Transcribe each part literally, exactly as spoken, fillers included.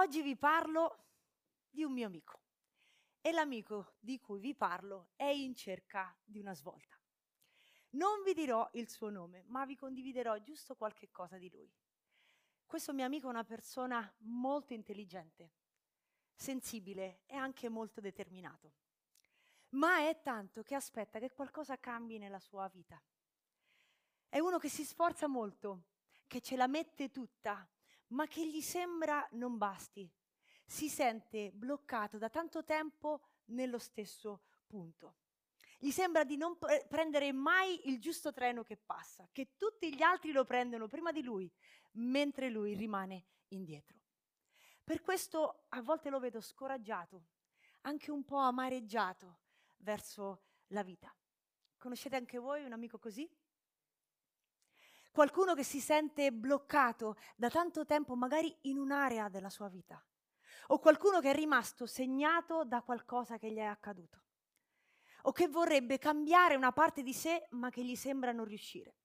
Oggi vi parlo di un mio amico e l'amico di cui vi parlo è in cerca di una svolta. Non vi dirò il suo nome, ma vi condividerò giusto qualche cosa di lui. Questo mio amico è una persona molto intelligente, sensibile e anche molto determinato. Ma è tanto che aspetta che qualcosa cambi nella sua vita. È uno che si sforza molto, che ce la mette tutta, ma che gli sembra non basti. Si sente bloccato da tanto tempo nello stesso punto. Gli sembra di non pre- prendere mai il giusto treno che passa, che tutti gli altri lo prendono prima di lui, mentre lui rimane indietro. Per questo a volte lo vedo scoraggiato, anche un po' amareggiato verso la vita. Conoscete anche voi un amico così? Qualcuno che si sente bloccato da tanto tempo, magari in un'area della sua vita, o qualcuno che è rimasto segnato da qualcosa che gli è accaduto, o che vorrebbe cambiare una parte di sé ma che gli sembra non riuscire,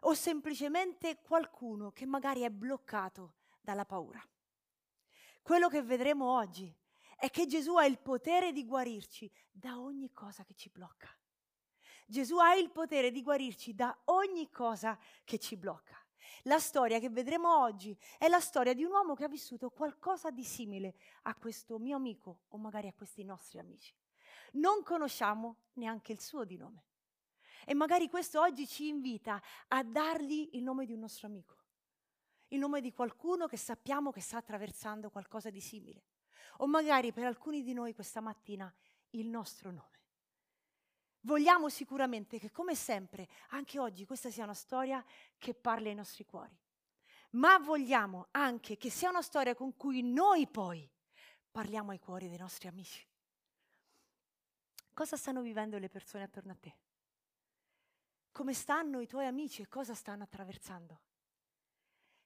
o semplicemente qualcuno che magari è bloccato dalla paura. Quello che vedremo oggi è che Gesù ha il potere di guarirci da ogni cosa che ci blocca. Gesù ha il potere di guarirci da ogni cosa che ci blocca. La storia che vedremo oggi è la storia di un uomo che ha vissuto qualcosa di simile a questo mio amico o magari a questi nostri amici. Non conosciamo neanche il suo di nome. E magari questo oggi ci invita a dargli il nome di un nostro amico, il nome di qualcuno che sappiamo che sta attraversando qualcosa di simile. O magari per alcuni di noi questa mattina il nostro nome. Vogliamo sicuramente che, come sempre, anche oggi questa sia una storia che parli ai nostri cuori, ma vogliamo anche che sia una storia con cui noi poi parliamo ai cuori dei nostri amici. Cosa stanno vivendo le persone attorno a te? Come stanno i tuoi amici e cosa stanno attraversando?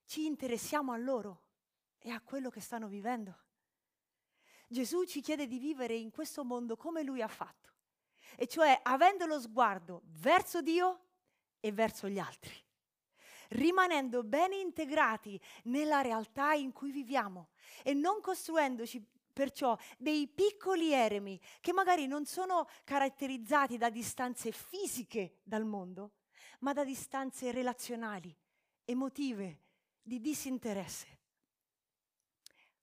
Ci interessiamo a loro e a quello che stanno vivendo. Gesù ci chiede di vivere in questo mondo come lui ha fatto, e cioè avendo lo sguardo verso Dio e verso gli altri, rimanendo ben integrati nella realtà in cui viviamo e non costruendoci perciò dei piccoli eremi che magari non sono caratterizzati da distanze fisiche dal mondo, ma da distanze relazionali, emotive, di disinteresse.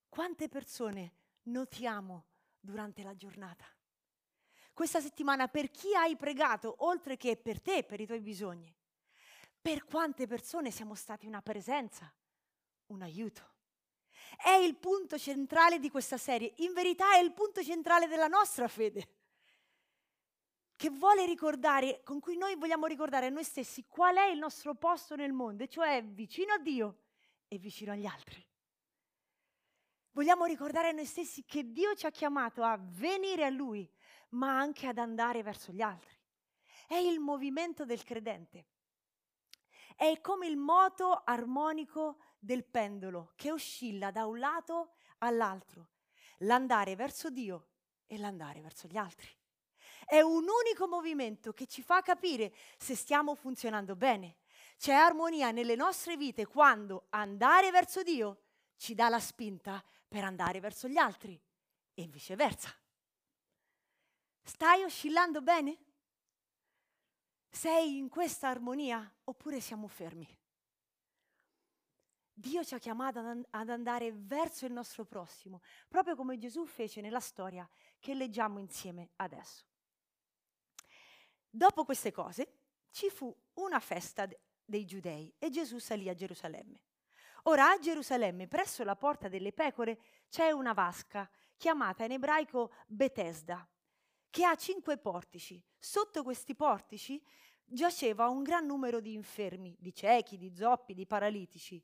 Quante persone notiamo durante la giornata? Questa settimana per chi hai pregato, oltre che per te, per i tuoi bisogni? Per quante persone siamo stati una presenza, un aiuto? È il punto centrale di questa serie, in verità è il punto centrale della nostra fede, che vuole ricordare, con cui noi vogliamo ricordare a noi stessi qual è il nostro posto nel mondo, e cioè vicino a Dio e vicino agli altri. Vogliamo ricordare a noi stessi che Dio ci ha chiamato a venire a Lui, ma anche ad andare verso gli altri. È il movimento del credente. È come il moto armonico del pendolo che oscilla da un lato all'altro, l'andare verso Dio e l'andare verso gli altri. È un unico movimento che ci fa capire se stiamo funzionando bene. C'è armonia nelle nostre vite quando andare verso Dio ci dà la spinta per andare verso gli altri e viceversa. Stai oscillando bene? Sei in questa armonia oppure siamo fermi? Dio ci ha chiamato ad andare verso il nostro prossimo, proprio come Gesù fece nella storia che leggiamo insieme adesso. Dopo queste cose ci fu una festa dei Giudei e Gesù salì a Gerusalemme. Ora a Gerusalemme, presso la porta delle pecore, c'è una vasca chiamata in ebraico Betesda, che ha cinque portici. Sotto questi portici giaceva un gran numero di infermi, di ciechi, di zoppi, di paralitici,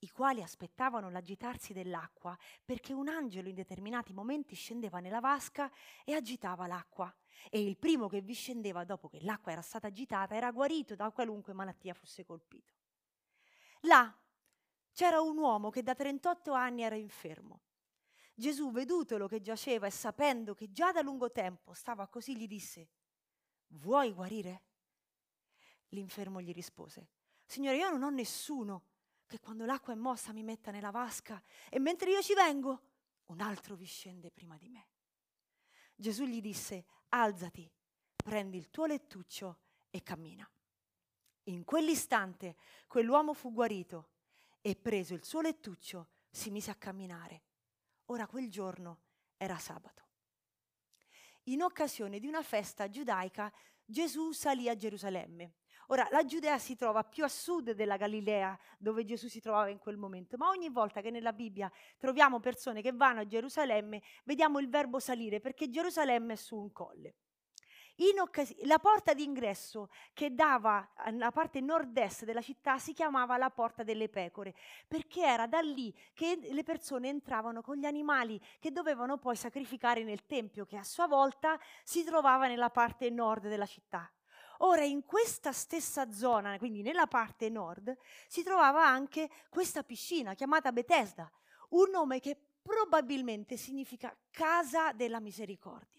i quali aspettavano l'agitarsi dell'acqua, perché un angelo in determinati momenti scendeva nella vasca e agitava l'acqua. E il primo che vi scendeva dopo che l'acqua era stata agitata era guarito da qualunque malattia fosse colpito. Là c'era un uomo che da trentotto anni era infermo. Gesù, vedutolo che giaceva e sapendo che già da lungo tempo stava così, gli disse: «Vuoi guarire?» L'infermo gli rispose: «Signore, io non ho nessuno che quando l'acqua è mossa mi metta nella vasca e mentre io ci vengo, un altro vi scende prima di me. Gesù gli disse, alzati, prendi il tuo lettuccio e cammina. In quell'istante quell'uomo fu guarito e preso il suo lettuccio si mise a camminare. Ora quel giorno era sabato. In occasione di una festa giudaica Gesù salì a Gerusalemme. Ora, la Giudea si trova più a sud della Galilea, dove Gesù si trovava in quel momento, ma ogni volta che nella Bibbia troviamo persone che vanno a Gerusalemme, vediamo il verbo salire, perché Gerusalemme è su un colle. In occas- la porta d'ingresso che dava alla parte nord-est della città si chiamava la porta delle pecore, perché era da lì che le persone entravano con gli animali che dovevano poi sacrificare nel tempio, che a sua volta si trovava nella parte nord della città. Ora, in questa stessa zona, quindi nella parte nord, si trovava anche questa piscina chiamata Betesda, un nome che probabilmente significa casa della misericordia.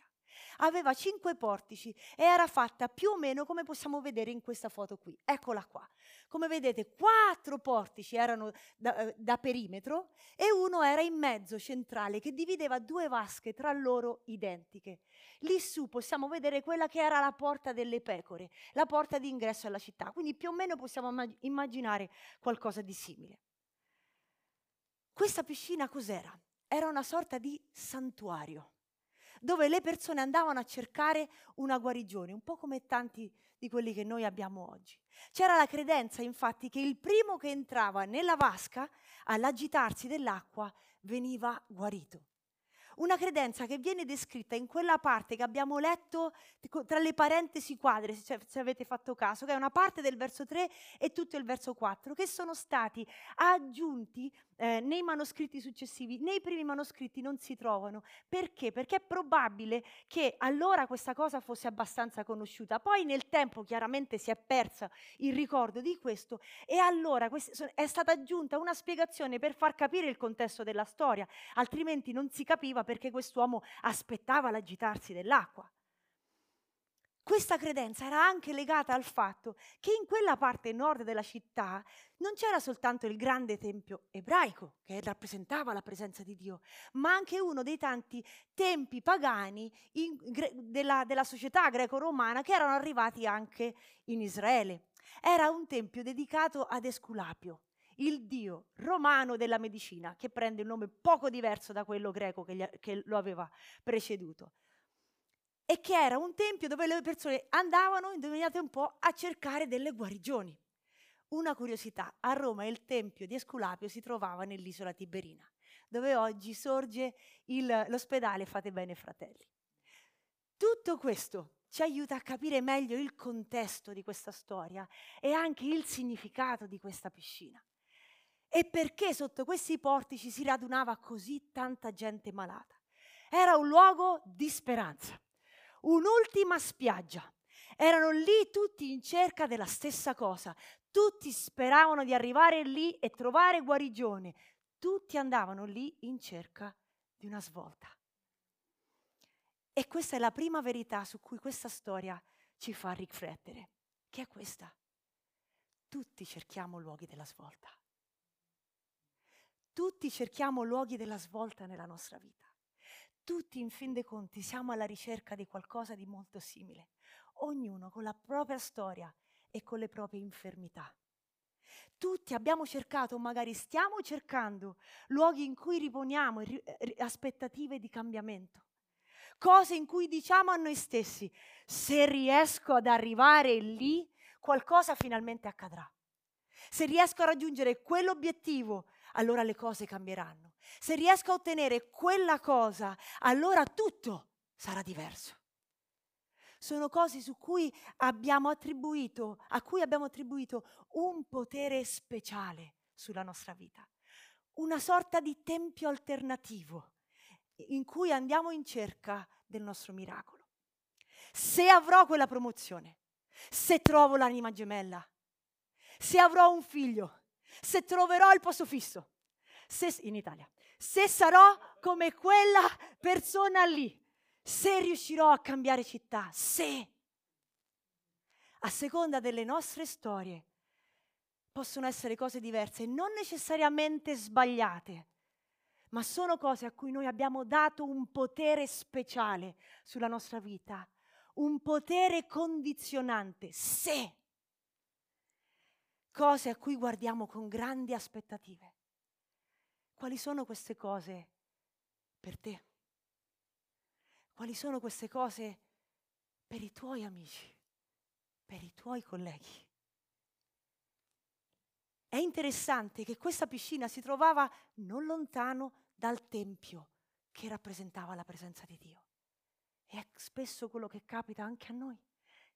Aveva cinque portici e era fatta più o meno come possiamo vedere in questa foto qui. Eccola qua. Come vedete, quattro portici erano da, da perimetro e uno era in mezzo centrale che divideva due vasche tra loro identiche. Lì su possiamo vedere quella che era la porta delle pecore, la porta di ingresso alla città, quindi più o meno possiamo immaginare qualcosa di simile. Questa piscina cos'era? Era una sorta di santuario dove le persone andavano a cercare una guarigione, un po' come tanti di quelli che noi abbiamo oggi. C'era la credenza, infatti, che il primo che entrava nella vasca all'agitarsi dell'acqua veniva guarito. Una credenza che viene descritta in quella parte che abbiamo letto tra le parentesi quadre, se, se avete fatto caso, che è una parte del verso tre e tutto il verso quattro, che sono stati aggiunti eh, nei manoscritti successivi. Nei primi manoscritti non si trovano. Perché? Perché è probabile che allora questa cosa fosse abbastanza conosciuta. Poi nel tempo chiaramente si è perso il ricordo di questo e allora è stata aggiunta una spiegazione per far capire il contesto della storia, altrimenti non si capiva perché quest'uomo aspettava l'agitarsi dell'acqua. Questa credenza era anche legata al fatto che in quella parte nord della città non c'era soltanto il grande tempio ebraico che rappresentava la presenza di Dio, ma anche uno dei tanti tempi pagani in, gre, della, della società greco-romana che erano arrivati anche in Israele. Era un tempio dedicato ad Esculapio, il dio romano della medicina, che prende un nome poco diverso da quello greco che, gli, che lo aveva preceduto, e che era un tempio dove le persone andavano, indovinate un po', a cercare delle guarigioni. Una curiosità, a Roma il tempio di Esculapio si trovava nell'isola Tiberina, dove oggi sorge il, l'ospedale Fate Bene Fratelli. Tutto questo ci aiuta a capire meglio il contesto di questa storia e anche il significato di questa piscina. E perché sotto questi portici si radunava così tanta gente malata? Era un luogo di speranza, un'ultima spiaggia. Erano lì tutti in cerca della stessa cosa, tutti speravano di arrivare lì e trovare guarigione, tutti andavano lì in cerca di una svolta. E questa è la prima verità su cui questa storia ci fa riflettere, che è questa. Tutti cerchiamo luoghi della svolta. Tutti cerchiamo luoghi della svolta nella nostra vita. Tutti, in fin dei conti, siamo alla ricerca di qualcosa di molto simile, ognuno con la propria storia e con le proprie infermità. Tutti abbiamo cercato, magari stiamo cercando, luoghi in cui riponiamo aspettative di cambiamento, cose in cui diciamo a noi stessi: se riesco ad arrivare lì, qualcosa finalmente accadrà. Se riesco a raggiungere quell'obiettivo, allora le cose cambieranno. Se riesco a ottenere quella cosa, allora tutto sarà diverso. Sono cose su cui abbiamo attribuito, a cui abbiamo attribuito un potere speciale sulla nostra vita, una sorta di tempio alternativo in cui andiamo in cerca del nostro miracolo. Se avrò quella promozione, se trovo l'anima gemella, se avrò un figlio, se troverò il posto fisso, se, in Italia, se sarò come quella persona lì, se riuscirò a cambiare città, se. A seconda delle nostre storie possono essere cose diverse, non necessariamente sbagliate, ma sono cose a cui noi abbiamo dato un potere speciale sulla nostra vita, un potere condizionante, se, cose a cui guardiamo con grandi aspettative. Quali sono queste cose per te? Quali sono queste cose per i tuoi amici, per i tuoi colleghi? È interessante che questa piscina si trovava non lontano dal tempio che rappresentava la presenza di Dio. E è spesso quello che capita anche a noi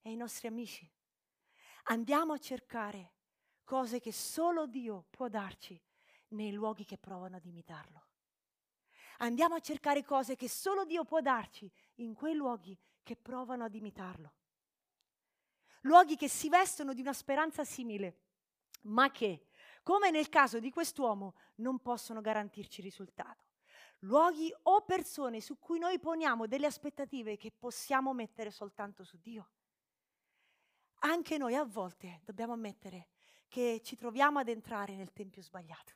e ai nostri amici. Andiamo a cercare cose che solo Dio può darci nei luoghi che provano ad imitarlo. Andiamo a cercare cose che solo Dio può darci in quei luoghi che provano ad imitarlo. Luoghi che si vestono di una speranza simile, ma che, come nel caso di quest'uomo, non possono garantirci risultato. Luoghi o persone su cui noi poniamo delle aspettative che possiamo mettere soltanto su Dio. Anche noi a volte dobbiamo ammettere che ci troviamo ad entrare nel tempio sbagliato.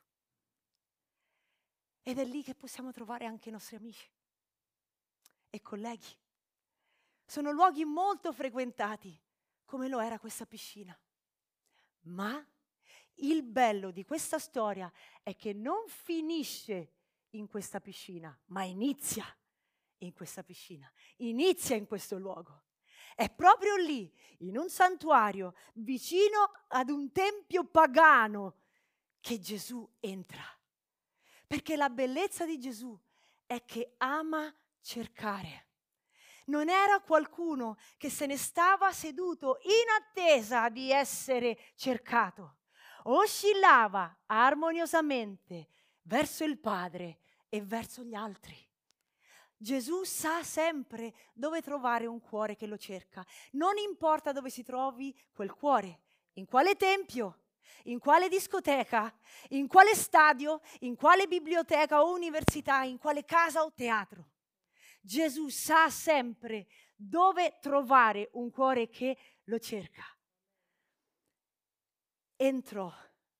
Ed è lì che possiamo trovare anche i nostri amici e colleghi. Sono luoghi molto frequentati, come lo era questa piscina. Ma il bello di questa storia è che non finisce in questa piscina, ma inizia in questa piscina, inizia in questo luogo. È proprio lì, in un santuario, vicino ad un tempio pagano, che Gesù entra. Perché la bellezza di Gesù è che ama cercare. Non era qualcuno che se ne stava seduto in attesa di essere cercato. Oscillava armoniosamente verso il Padre e verso gli altri. Gesù sa sempre dove trovare un cuore che lo cerca. Non importa dove si trovi quel cuore, in quale tempio, in quale discoteca, in quale stadio, in quale biblioteca o università, in quale casa o teatro. Gesù sa sempre dove trovare un cuore che lo cerca. Entrò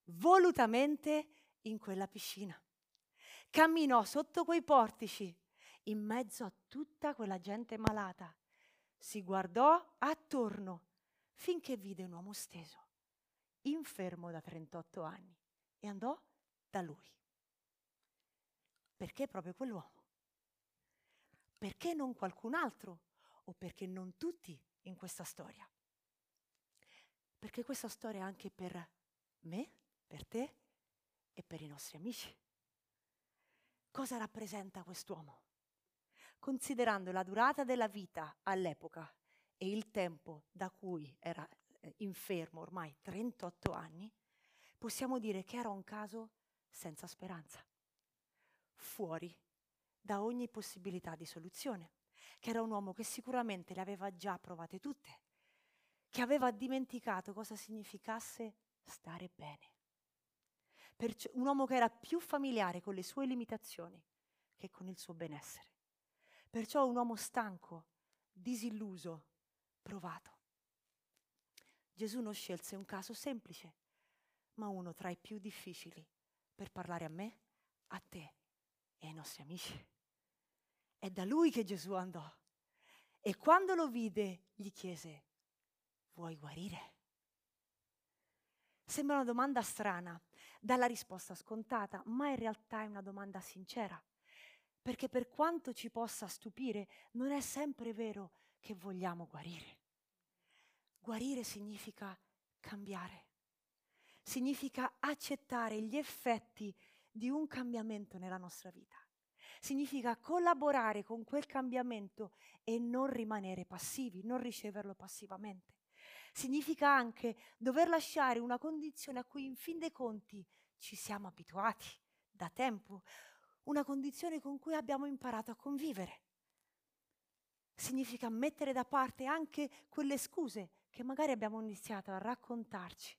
volutamente in quella piscina. Camminò sotto quei portici, in mezzo a tutta quella gente malata. Si guardò attorno finché vide un uomo steso, infermo da trentotto anni, e andò da lui. Perché proprio quell'uomo? Perché non qualcun altro? O perché non tutti in questa storia? Perché questa storia è anche per me, per te e per i nostri amici. Cosa rappresenta quest'uomo? Considerando la durata della vita all'epoca e il tempo da cui era eh, infermo ormai trentotto anni, possiamo dire che era un caso senza speranza, fuori da ogni possibilità di soluzione, che era un uomo che sicuramente le aveva già provate tutte, che aveva dimenticato cosa significasse stare bene. Perciò un uomo che era più familiare con le sue limitazioni che con il suo benessere. Perciò un uomo stanco, disilluso, provato. Gesù non scelse un caso semplice, ma uno tra i più difficili per parlare a me, a te e ai nostri amici. È da lui che Gesù andò e quando lo vide gli chiese: vuoi guarire? Sembra una domanda strana, dalla risposta scontata, ma in realtà è una domanda sincera. Perché per quanto ci possa stupire, non è sempre vero che vogliamo guarire. Guarire significa cambiare. Significa accettare gli effetti di un cambiamento nella nostra vita. Significa collaborare con quel cambiamento e non rimanere passivi, non riceverlo passivamente. Significa anche dover lasciare una condizione a cui in fin dei conti ci siamo abituati da tempo, una condizione con cui abbiamo imparato a convivere. Significa mettere da parte anche quelle scuse che magari abbiamo iniziato a raccontarci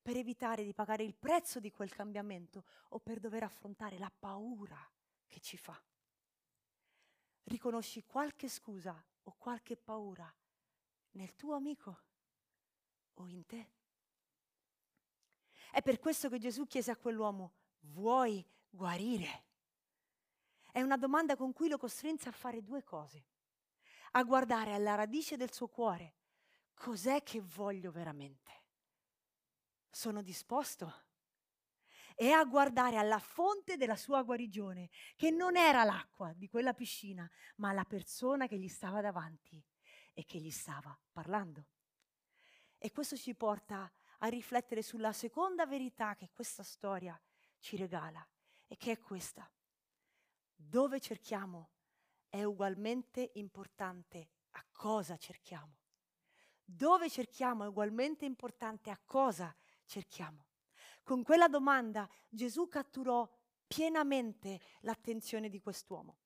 per evitare di pagare il prezzo di quel cambiamento o per dover affrontare la paura che ci fa. Riconosci qualche scusa o qualche paura nel tuo amico o in te. È per questo che Gesù chiese a quell'uomo: vuoi guarire? È una domanda con cui lo costrinse a fare due cose: a guardare alla radice del suo cuore. Cos'è che voglio veramente? Sono disposto? E a guardare alla fonte della sua guarigione, che non era l'acqua di quella piscina, ma la persona che gli stava davanti e che gli stava parlando. E questo ci porta a riflettere sulla seconda verità che questa storia ci regala, e che è questa: dove cerchiamo è ugualmente importante a cosa cerchiamo. Dove cerchiamo è ugualmente importante a cosa cerchiamo. Con quella domanda Gesù catturò pienamente l'attenzione di quest'uomo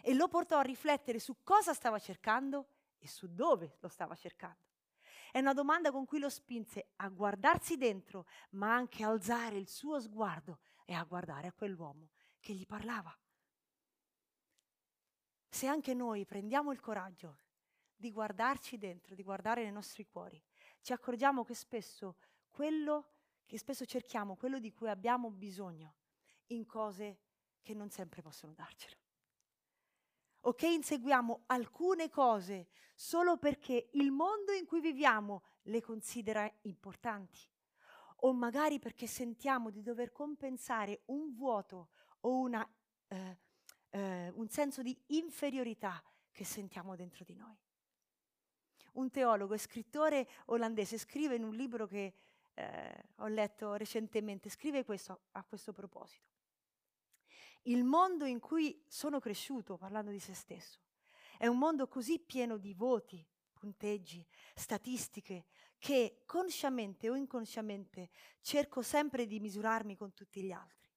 e lo portò a riflettere su cosa stava cercando e su dove lo stava cercando. È una domanda con cui lo spinse a guardarsi dentro, ma anche a alzare il suo sguardo e a guardare a quell'uomo che gli parlava. Se anche noi prendiamo il coraggio di guardarci dentro, di guardare nei nostri cuori, ci accorgiamo che spesso quello che spesso cerchiamo, quello di cui abbiamo bisogno, in cose che non sempre possono darcelo. O che inseguiamo alcune cose solo perché il mondo in cui viviamo le considera importanti. O magari perché sentiamo di dover compensare un vuoto o una, eh, eh, un senso di inferiorità che sentiamo dentro di noi. Un teologo e scrittore olandese scrive in un libro che Eh, ho letto recentemente, scrive questo a, a questo proposito: il mondo in cui sono cresciuto, parlando di se stesso, è un mondo così pieno di voti, punteggi, statistiche, che consciamente o inconsciamente cerco sempre di misurarmi con tutti gli altri.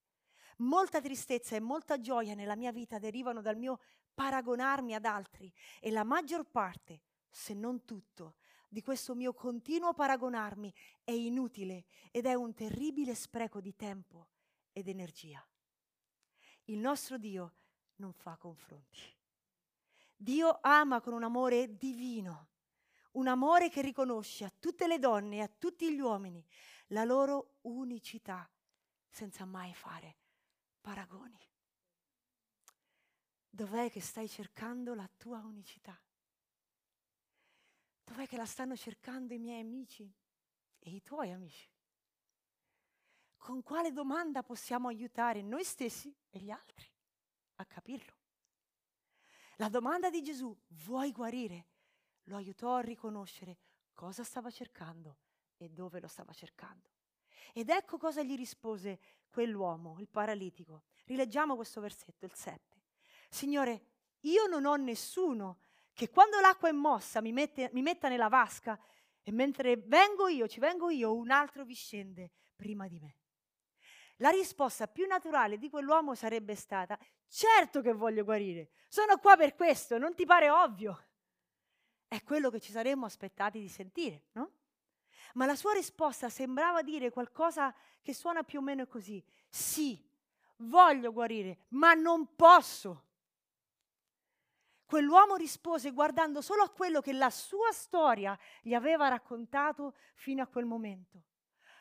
Molta tristezza e molta gioia nella mia vita derivano dal mio paragonarmi ad altri, e la maggior parte, se non tutto, di questo mio continuo paragonarmi è inutile ed è un terribile spreco di tempo ed energia. Il nostro Dio non fa confronti. Dio ama con un amore divino, un amore che riconosce a tutte le donne e a tutti gli uomini la loro unicità, senza mai fare paragoni. Dov'è che stai cercando la tua unicità? Dov'è che la stanno cercando i miei amici e i tuoi amici? Con quale domanda possiamo aiutare noi stessi e gli altri a capirlo? La domanda di Gesù, vuoi guarire, lo aiutò a riconoscere cosa stava cercando e dove lo stava cercando. Ed ecco cosa gli rispose quell'uomo, il paralitico. Rileggiamo questo versetto, il sette. Signore, io non ho nessuno che quando l'acqua è mossa mi, mette, mi metta nella vasca, e mentre vengo io, ci vengo io, un altro vi scende prima di me. La risposta più naturale di quell'uomo sarebbe stata: certo che voglio guarire, sono qua per questo, non ti pare ovvio? È quello che ci saremmo aspettati di sentire, no? Ma la sua risposta sembrava dire qualcosa che suona più o meno così: sì, voglio guarire, ma non posso. Quell'uomo rispose guardando solo a quello che la sua storia gli aveva raccontato fino a quel momento.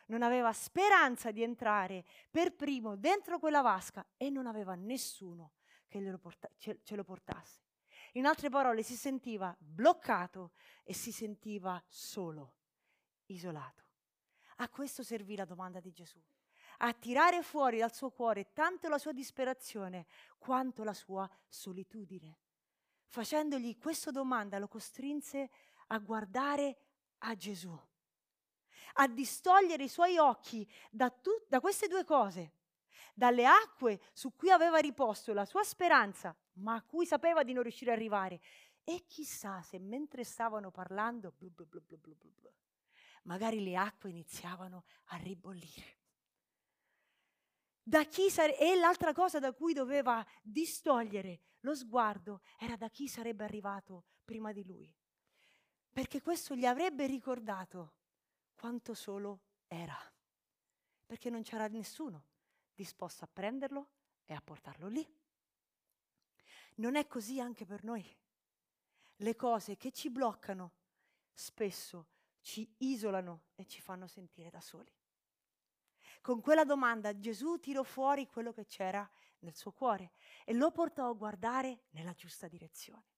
Non aveva speranza di entrare per primo dentro quella vasca e non aveva nessuno che glielo porta- ce-, ce lo portasse. In altre parole, si sentiva bloccato e si sentiva solo, isolato. A questo servì la domanda di Gesù: a tirare fuori dal suo cuore tanto la sua disperazione quanto la sua solitudine. Facendogli questa domanda lo costrinse a guardare a Gesù, a distogliere i suoi occhi da, tu- da queste due cose, dalle acque su cui aveva riposto la sua speranza, ma a cui sapeva di non riuscire a arrivare. E chissà se mentre stavano parlando, blu blu blu blu blu blu, magari le acque iniziavano a ribollire. Da chi sare- e l'altra cosa da cui doveva distogliere lo sguardo era da chi sarebbe arrivato prima di lui, perché questo gli avrebbe ricordato quanto solo era, perché non c'era nessuno disposto a prenderlo e a portarlo lì. Non è così anche per noi. Le cose che ci bloccano spesso ci isolano e ci fanno sentire da soli. Con quella domanda Gesù tirò fuori quello che c'era nel suo cuore e lo portò a guardare nella giusta direzione.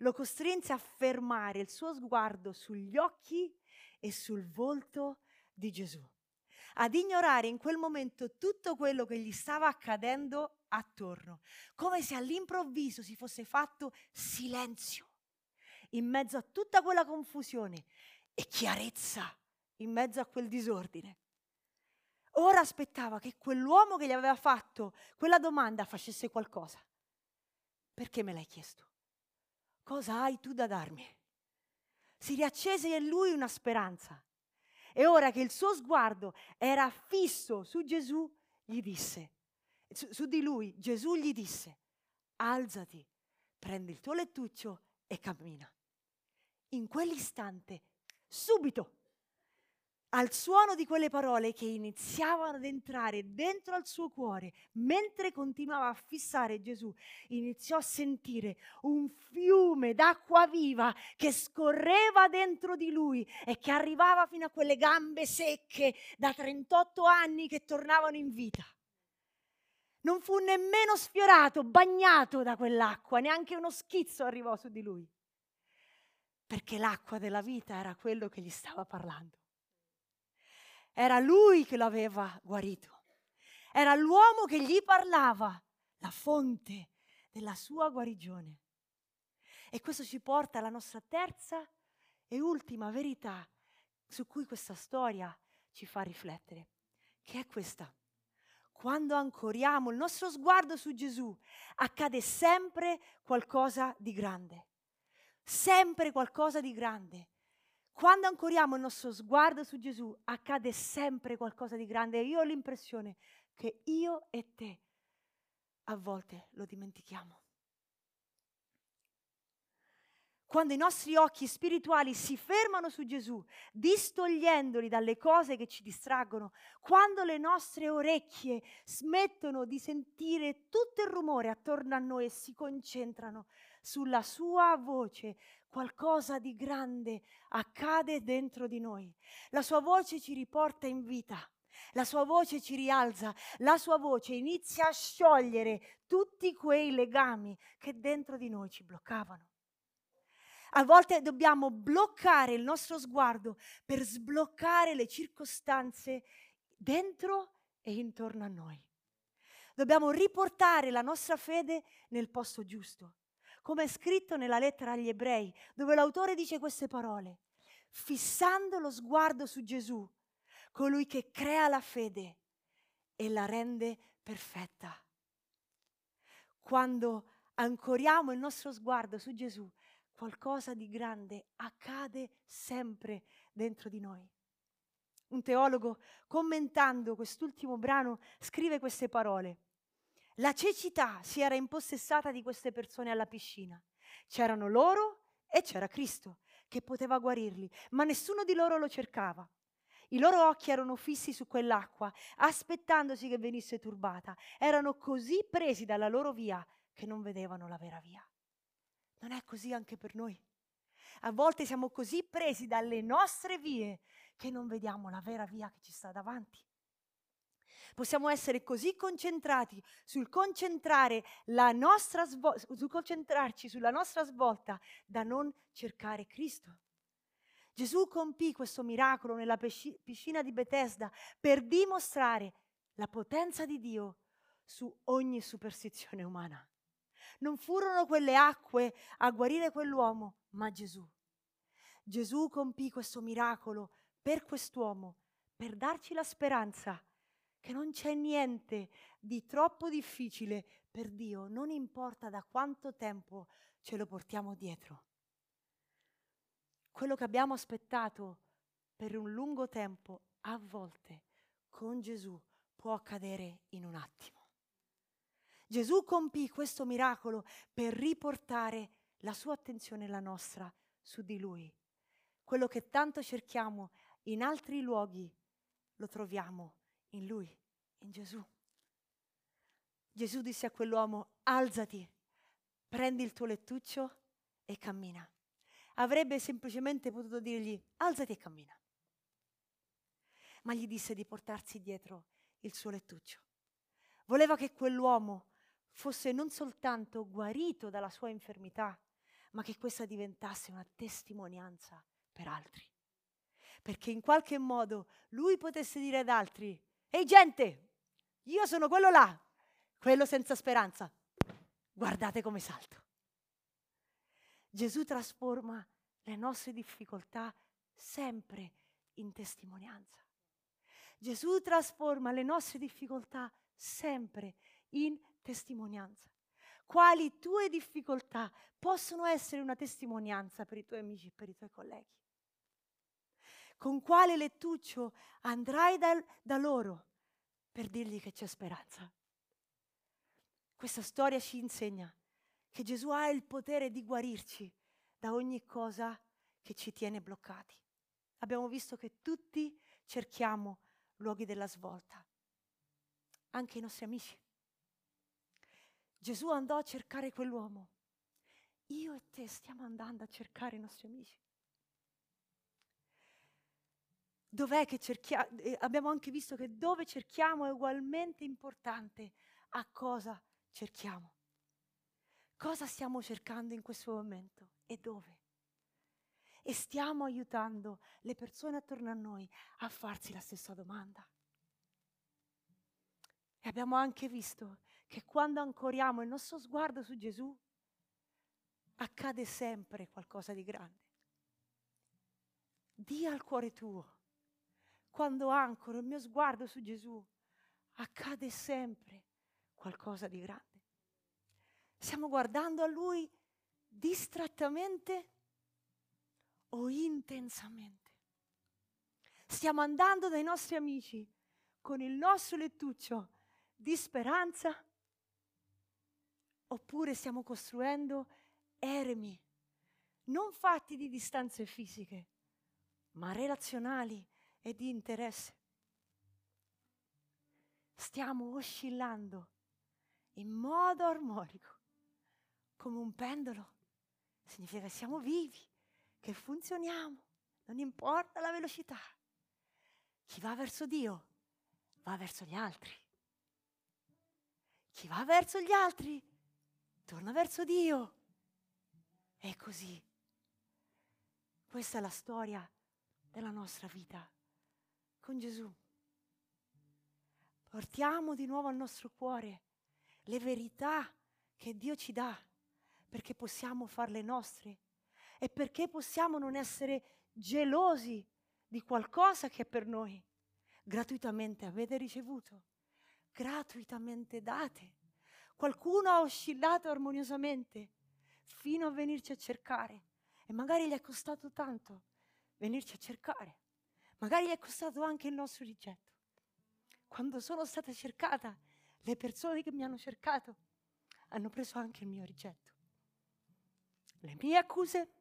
Lo costrinse a fermare il suo sguardo sugli occhi e sul volto di Gesù, ad ignorare in quel momento tutto quello che gli stava accadendo attorno, come se all'improvviso si fosse fatto silenzio in mezzo a tutta quella confusione e chiarezza in mezzo a quel disordine. Ora aspettava che quell'uomo che gli aveva fatto quella domanda facesse qualcosa. Perché me l'hai chiesto? Cosa hai tu da darmi? Si riaccese in lui una speranza. E ora che il suo sguardo era fisso su Gesù, gli disse, su, su di lui, Gesù gli disse, alzati, prendi il tuo lettuccio e cammina. In quell'istante, subito, al suono di quelle parole che iniziavano ad entrare dentro al suo cuore, mentre continuava a fissare Gesù, iniziò a sentire un fiume d'acqua viva che scorreva dentro di lui e che arrivava fino a quelle gambe secche da trentotto anni che tornavano in vita. Non fu nemmeno sfiorato, bagnato da quell'acqua, neanche uno schizzo arrivò su di lui, perché l'acqua della vita era quello che gli stava parlando. Era lui che lo aveva guarito, era l'uomo che gli parlava, la fonte della sua guarigione. E questo ci porta alla nostra terza e ultima verità su cui questa storia ci fa riflettere, che è questa. Quando ancoriamo il nostro sguardo su Gesù, accade sempre qualcosa di grande, sempre qualcosa di grande. Quando ancoriamo il nostro sguardo su Gesù, accade sempre qualcosa di grande. Io ho l'impressione che io e te a volte lo dimentichiamo. Quando i nostri occhi spirituali si fermano su Gesù, distogliendoli dalle cose che ci distraggono, quando le nostre orecchie smettono di sentire tutto il rumore attorno a noi e si concentrano sulla sua voce, qualcosa di grande accade dentro di noi. La sua voce ci riporta in vita, la sua voce ci rialza, la sua voce inizia a sciogliere tutti quei legami che dentro di noi ci bloccavano. A volte dobbiamo bloccare il nostro sguardo per sbloccare le circostanze dentro e intorno a noi. Dobbiamo riportare la nostra fede nel posto giusto, come è scritto nella lettera agli Ebrei, dove l'autore dice queste parole: fissando lo sguardo su Gesù, colui che crea la fede e la rende perfetta. Quando ancoriamo il nostro sguardo su Gesù, qualcosa di grande accade sempre dentro di noi. Un teologo, commentando quest'ultimo brano, scrive queste parole: la cecità si era impossessata di queste persone alla piscina. C'erano loro e c'era Cristo che poteva guarirli, ma nessuno di loro lo cercava. I loro occhi erano fissi su quell'acqua, aspettandosi che venisse turbata. Erano così presi dalla loro via che non vedevano la vera via. Non è così anche per noi? A volte siamo così presi dalle nostre vie che non vediamo la vera via che ci sta davanti. Possiamo essere così concentrati sul concentrare la nostra svol- su concentrarci sulla nostra svolta da non cercare Cristo. Gesù compì questo miracolo nella pesci- piscina di Betesda per dimostrare la potenza di Dio su ogni superstizione umana. Non furono quelle acque a guarire quell'uomo, ma Gesù. Gesù compì questo miracolo per quest'uomo, per darci la speranza che non c'è niente di troppo difficile per Dio, non importa da quanto tempo ce lo portiamo dietro. Quello che abbiamo aspettato per un lungo tempo, a volte, con Gesù, può accadere in un attimo. Gesù compì questo miracolo per riportare la sua attenzione e la nostra su di Lui. Quello che tanto cerchiamo in altri luoghi, lo troviamo in Lui, in Gesù. Gesù disse a quell'uomo: alzati, prendi il tuo lettuccio e cammina. Avrebbe semplicemente potuto dirgli: alzati e cammina. Ma gli disse di portarsi dietro il suo lettuccio. Voleva che quell'uomo fosse non soltanto guarito dalla sua infermità, ma che questa diventasse una testimonianza per altri. Perché in qualche modo lui potesse dire ad altri: «Ehi gente, io sono quello là, quello senza speranza, guardate come salto». Gesù trasforma le nostre difficoltà sempre in testimonianza. Gesù trasforma le nostre difficoltà sempre in testimonianza. Quali tue difficoltà possono essere una testimonianza per i tuoi amici e per i tuoi colleghi? Con quale lettuccio andrai da, da loro per dirgli che c'è speranza? Questa storia ci insegna che Gesù ha il potere di guarirci da ogni cosa che ci tiene bloccati. Abbiamo visto che tutti cerchiamo luoghi della svolta, anche i nostri amici. Gesù andò a cercare quell'uomo. Io e te stiamo andando a cercare i nostri amici. Dov'è che cerchiamo? Eh, abbiamo anche visto che dove cerchiamo è ugualmente importante a cosa cerchiamo. Cosa stiamo cercando in questo momento e dove? E stiamo aiutando le persone attorno a noi a farsi la stessa domanda. E abbiamo anche visto che quando ancoriamo il nostro sguardo su Gesù, accade sempre qualcosa di grande. Dì al cuore tuo: quando ancoro il mio sguardo su Gesù, accade sempre qualcosa di grande. Stiamo guardando a Lui distrattamente o intensamente? Stiamo andando dai nostri amici con il nostro lettuccio di speranza? Oppure stiamo costruendo eremi, non fatti di distanze fisiche, ma relazionali e di interesse? Stiamo oscillando in modo armonico, come un pendolo. Significa che siamo vivi, che funzioniamo, non importa la velocità. Chi va verso Dio va verso gli altri. Chi va verso gli altri torna verso Dio. E così. Questa è la storia della nostra vita con Gesù. Portiamo di nuovo al nostro cuore le verità che Dio ci dà, perché possiamo farle nostre e perché possiamo non essere gelosi di qualcosa che è per noi. Gratuitamente avete ricevuto, gratuitamente date. Qualcuno ha oscillato armoniosamente fino a venirci a cercare e magari gli è costato tanto venirci a cercare. Magari gli è costato anche il nostro rigetto. Quando sono stata cercata, le persone che mi hanno cercato hanno preso anche il mio rigetto. Le mie accuse,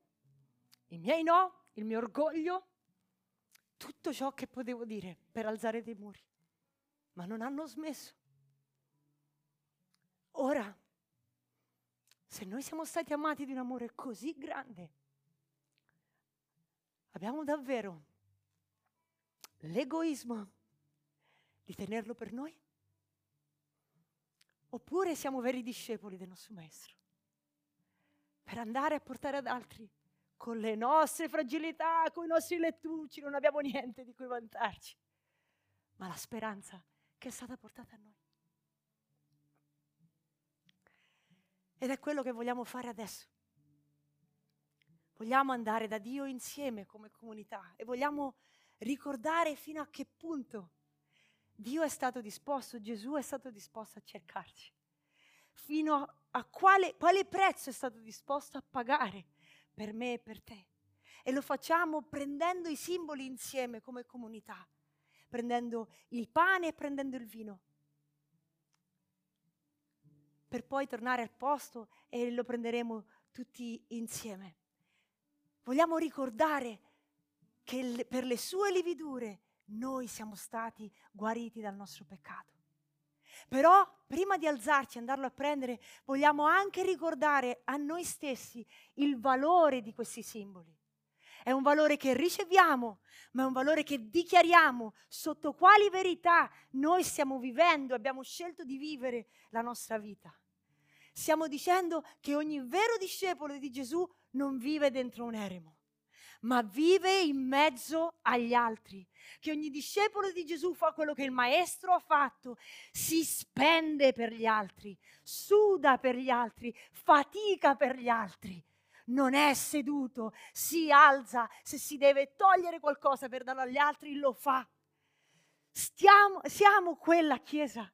i miei no, il mio orgoglio, tutto ciò che potevo dire per alzare dei muri, ma non hanno smesso. Ora, se noi siamo stati amati di un amore così grande, abbiamo davvero l'egoismo di tenerlo per noi? Oppure siamo veri discepoli del nostro Maestro, per andare a portare ad altri con le nostre fragilità, con i nostri lettucci? Non abbiamo niente di cui vantarci, ma la speranza che è stata portata a noi. Ed è quello che vogliamo fare adesso. Vogliamo andare da Dio insieme come comunità e vogliamo ricordare fino a che punto Dio è stato disposto, Gesù è stato disposto a cercarci. Fino a quale, quale prezzo è stato disposto a pagare per me e per te. E lo facciamo prendendo i simboli insieme come comunità, prendendo il pane e prendendo il vino, per poi tornare al posto e lo prenderemo tutti insieme. Vogliamo ricordare che per le sue lividure noi siamo stati guariti dal nostro peccato. Però prima di alzarci e andarlo a prendere, vogliamo anche ricordare a noi stessi il valore di questi simboli è un valore che riceviamo, ma è un valore che dichiariamo sotto quali verità noi stiamo vivendo, abbiamo scelto di vivere la nostra vita. Stiamo dicendo che ogni vero discepolo di Gesù non vive dentro un eremo, ma vive in mezzo agli altri, che ogni discepolo di Gesù fa quello che il maestro ha fatto, si spende per gli altri, suda per gli altri, fatica per gli altri, non è seduto, si alza, se si deve togliere qualcosa per darlo agli altri lo fa. Stiamo, siamo quella Chiesa,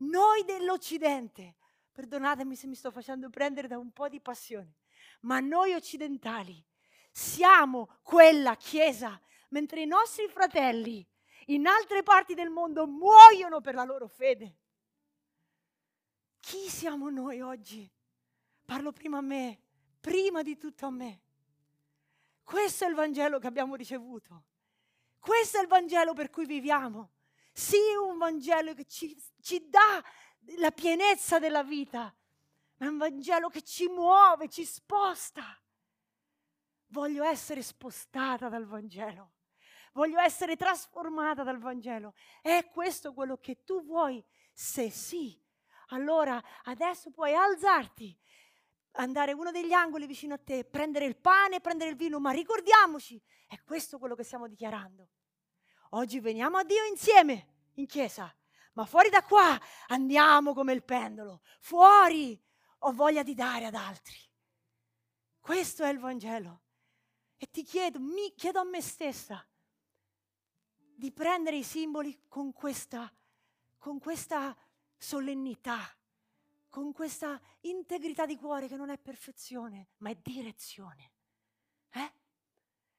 noi dell'Occidente, perdonatemi se mi sto facendo prendere da un po' di passione, ma noi occidentali siamo quella Chiesa, mentre i nostri fratelli in altre parti del mondo muoiono per la loro fede. Chi siamo noi oggi? Parlo prima a me, prima di tutto a me. Questo è il Vangelo che abbiamo ricevuto. Questo è il Vangelo per cui viviamo. Sì, un Vangelo che ci, ci dà la pienezza della vita, ma è un Vangelo che ci muove, ci sposta. Voglio essere spostata dal Vangelo, voglio essere trasformata dal Vangelo. È questo quello che tu vuoi? Se sì, allora adesso puoi alzarti, andare in uno degli angoli vicino a te, prendere il pane, prendere il vino, ma ricordiamoci, è questo quello che stiamo dichiarando. Oggi veniamo a Dio insieme in chiesa, ma fuori da qua andiamo come il pendolo, fuori ho voglia di dare ad altri. Questo è il Vangelo. E ti chiedo, mi chiedo a me stessa di prendere i simboli con questa, con questa solennità, con questa integrità di cuore che non è perfezione, ma è direzione. Eh?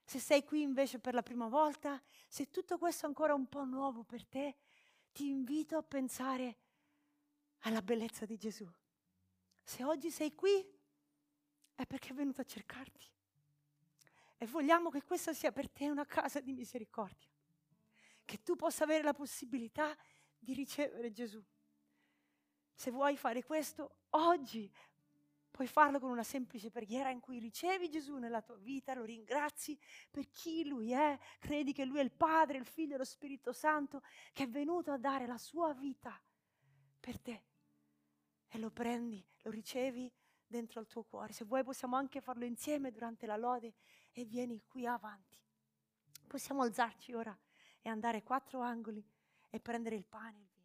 Se sei qui invece per la prima volta, se tutto questo è ancora un po' nuovo per te, ti invito a pensare alla bellezza di Gesù. Se oggi sei qui, è perché è venuto a cercarti. E vogliamo che questa sia per te una casa di misericordia, che tu possa avere la possibilità di ricevere Gesù. Se vuoi fare questo, oggi puoi farlo con una semplice preghiera in cui ricevi Gesù nella tua vita, lo ringrazi per chi Lui è, credi che Lui è il Padre, il Figlio e lo Spirito Santo, che è venuto a dare la sua vita per te, e lo prendi, lo ricevi dentro al tuo cuore. Se vuoi possiamo anche farlo insieme durante la lode, e vieni qui avanti. Possiamo alzarci ora e andare quattro angoli e prendere il pane e il vino.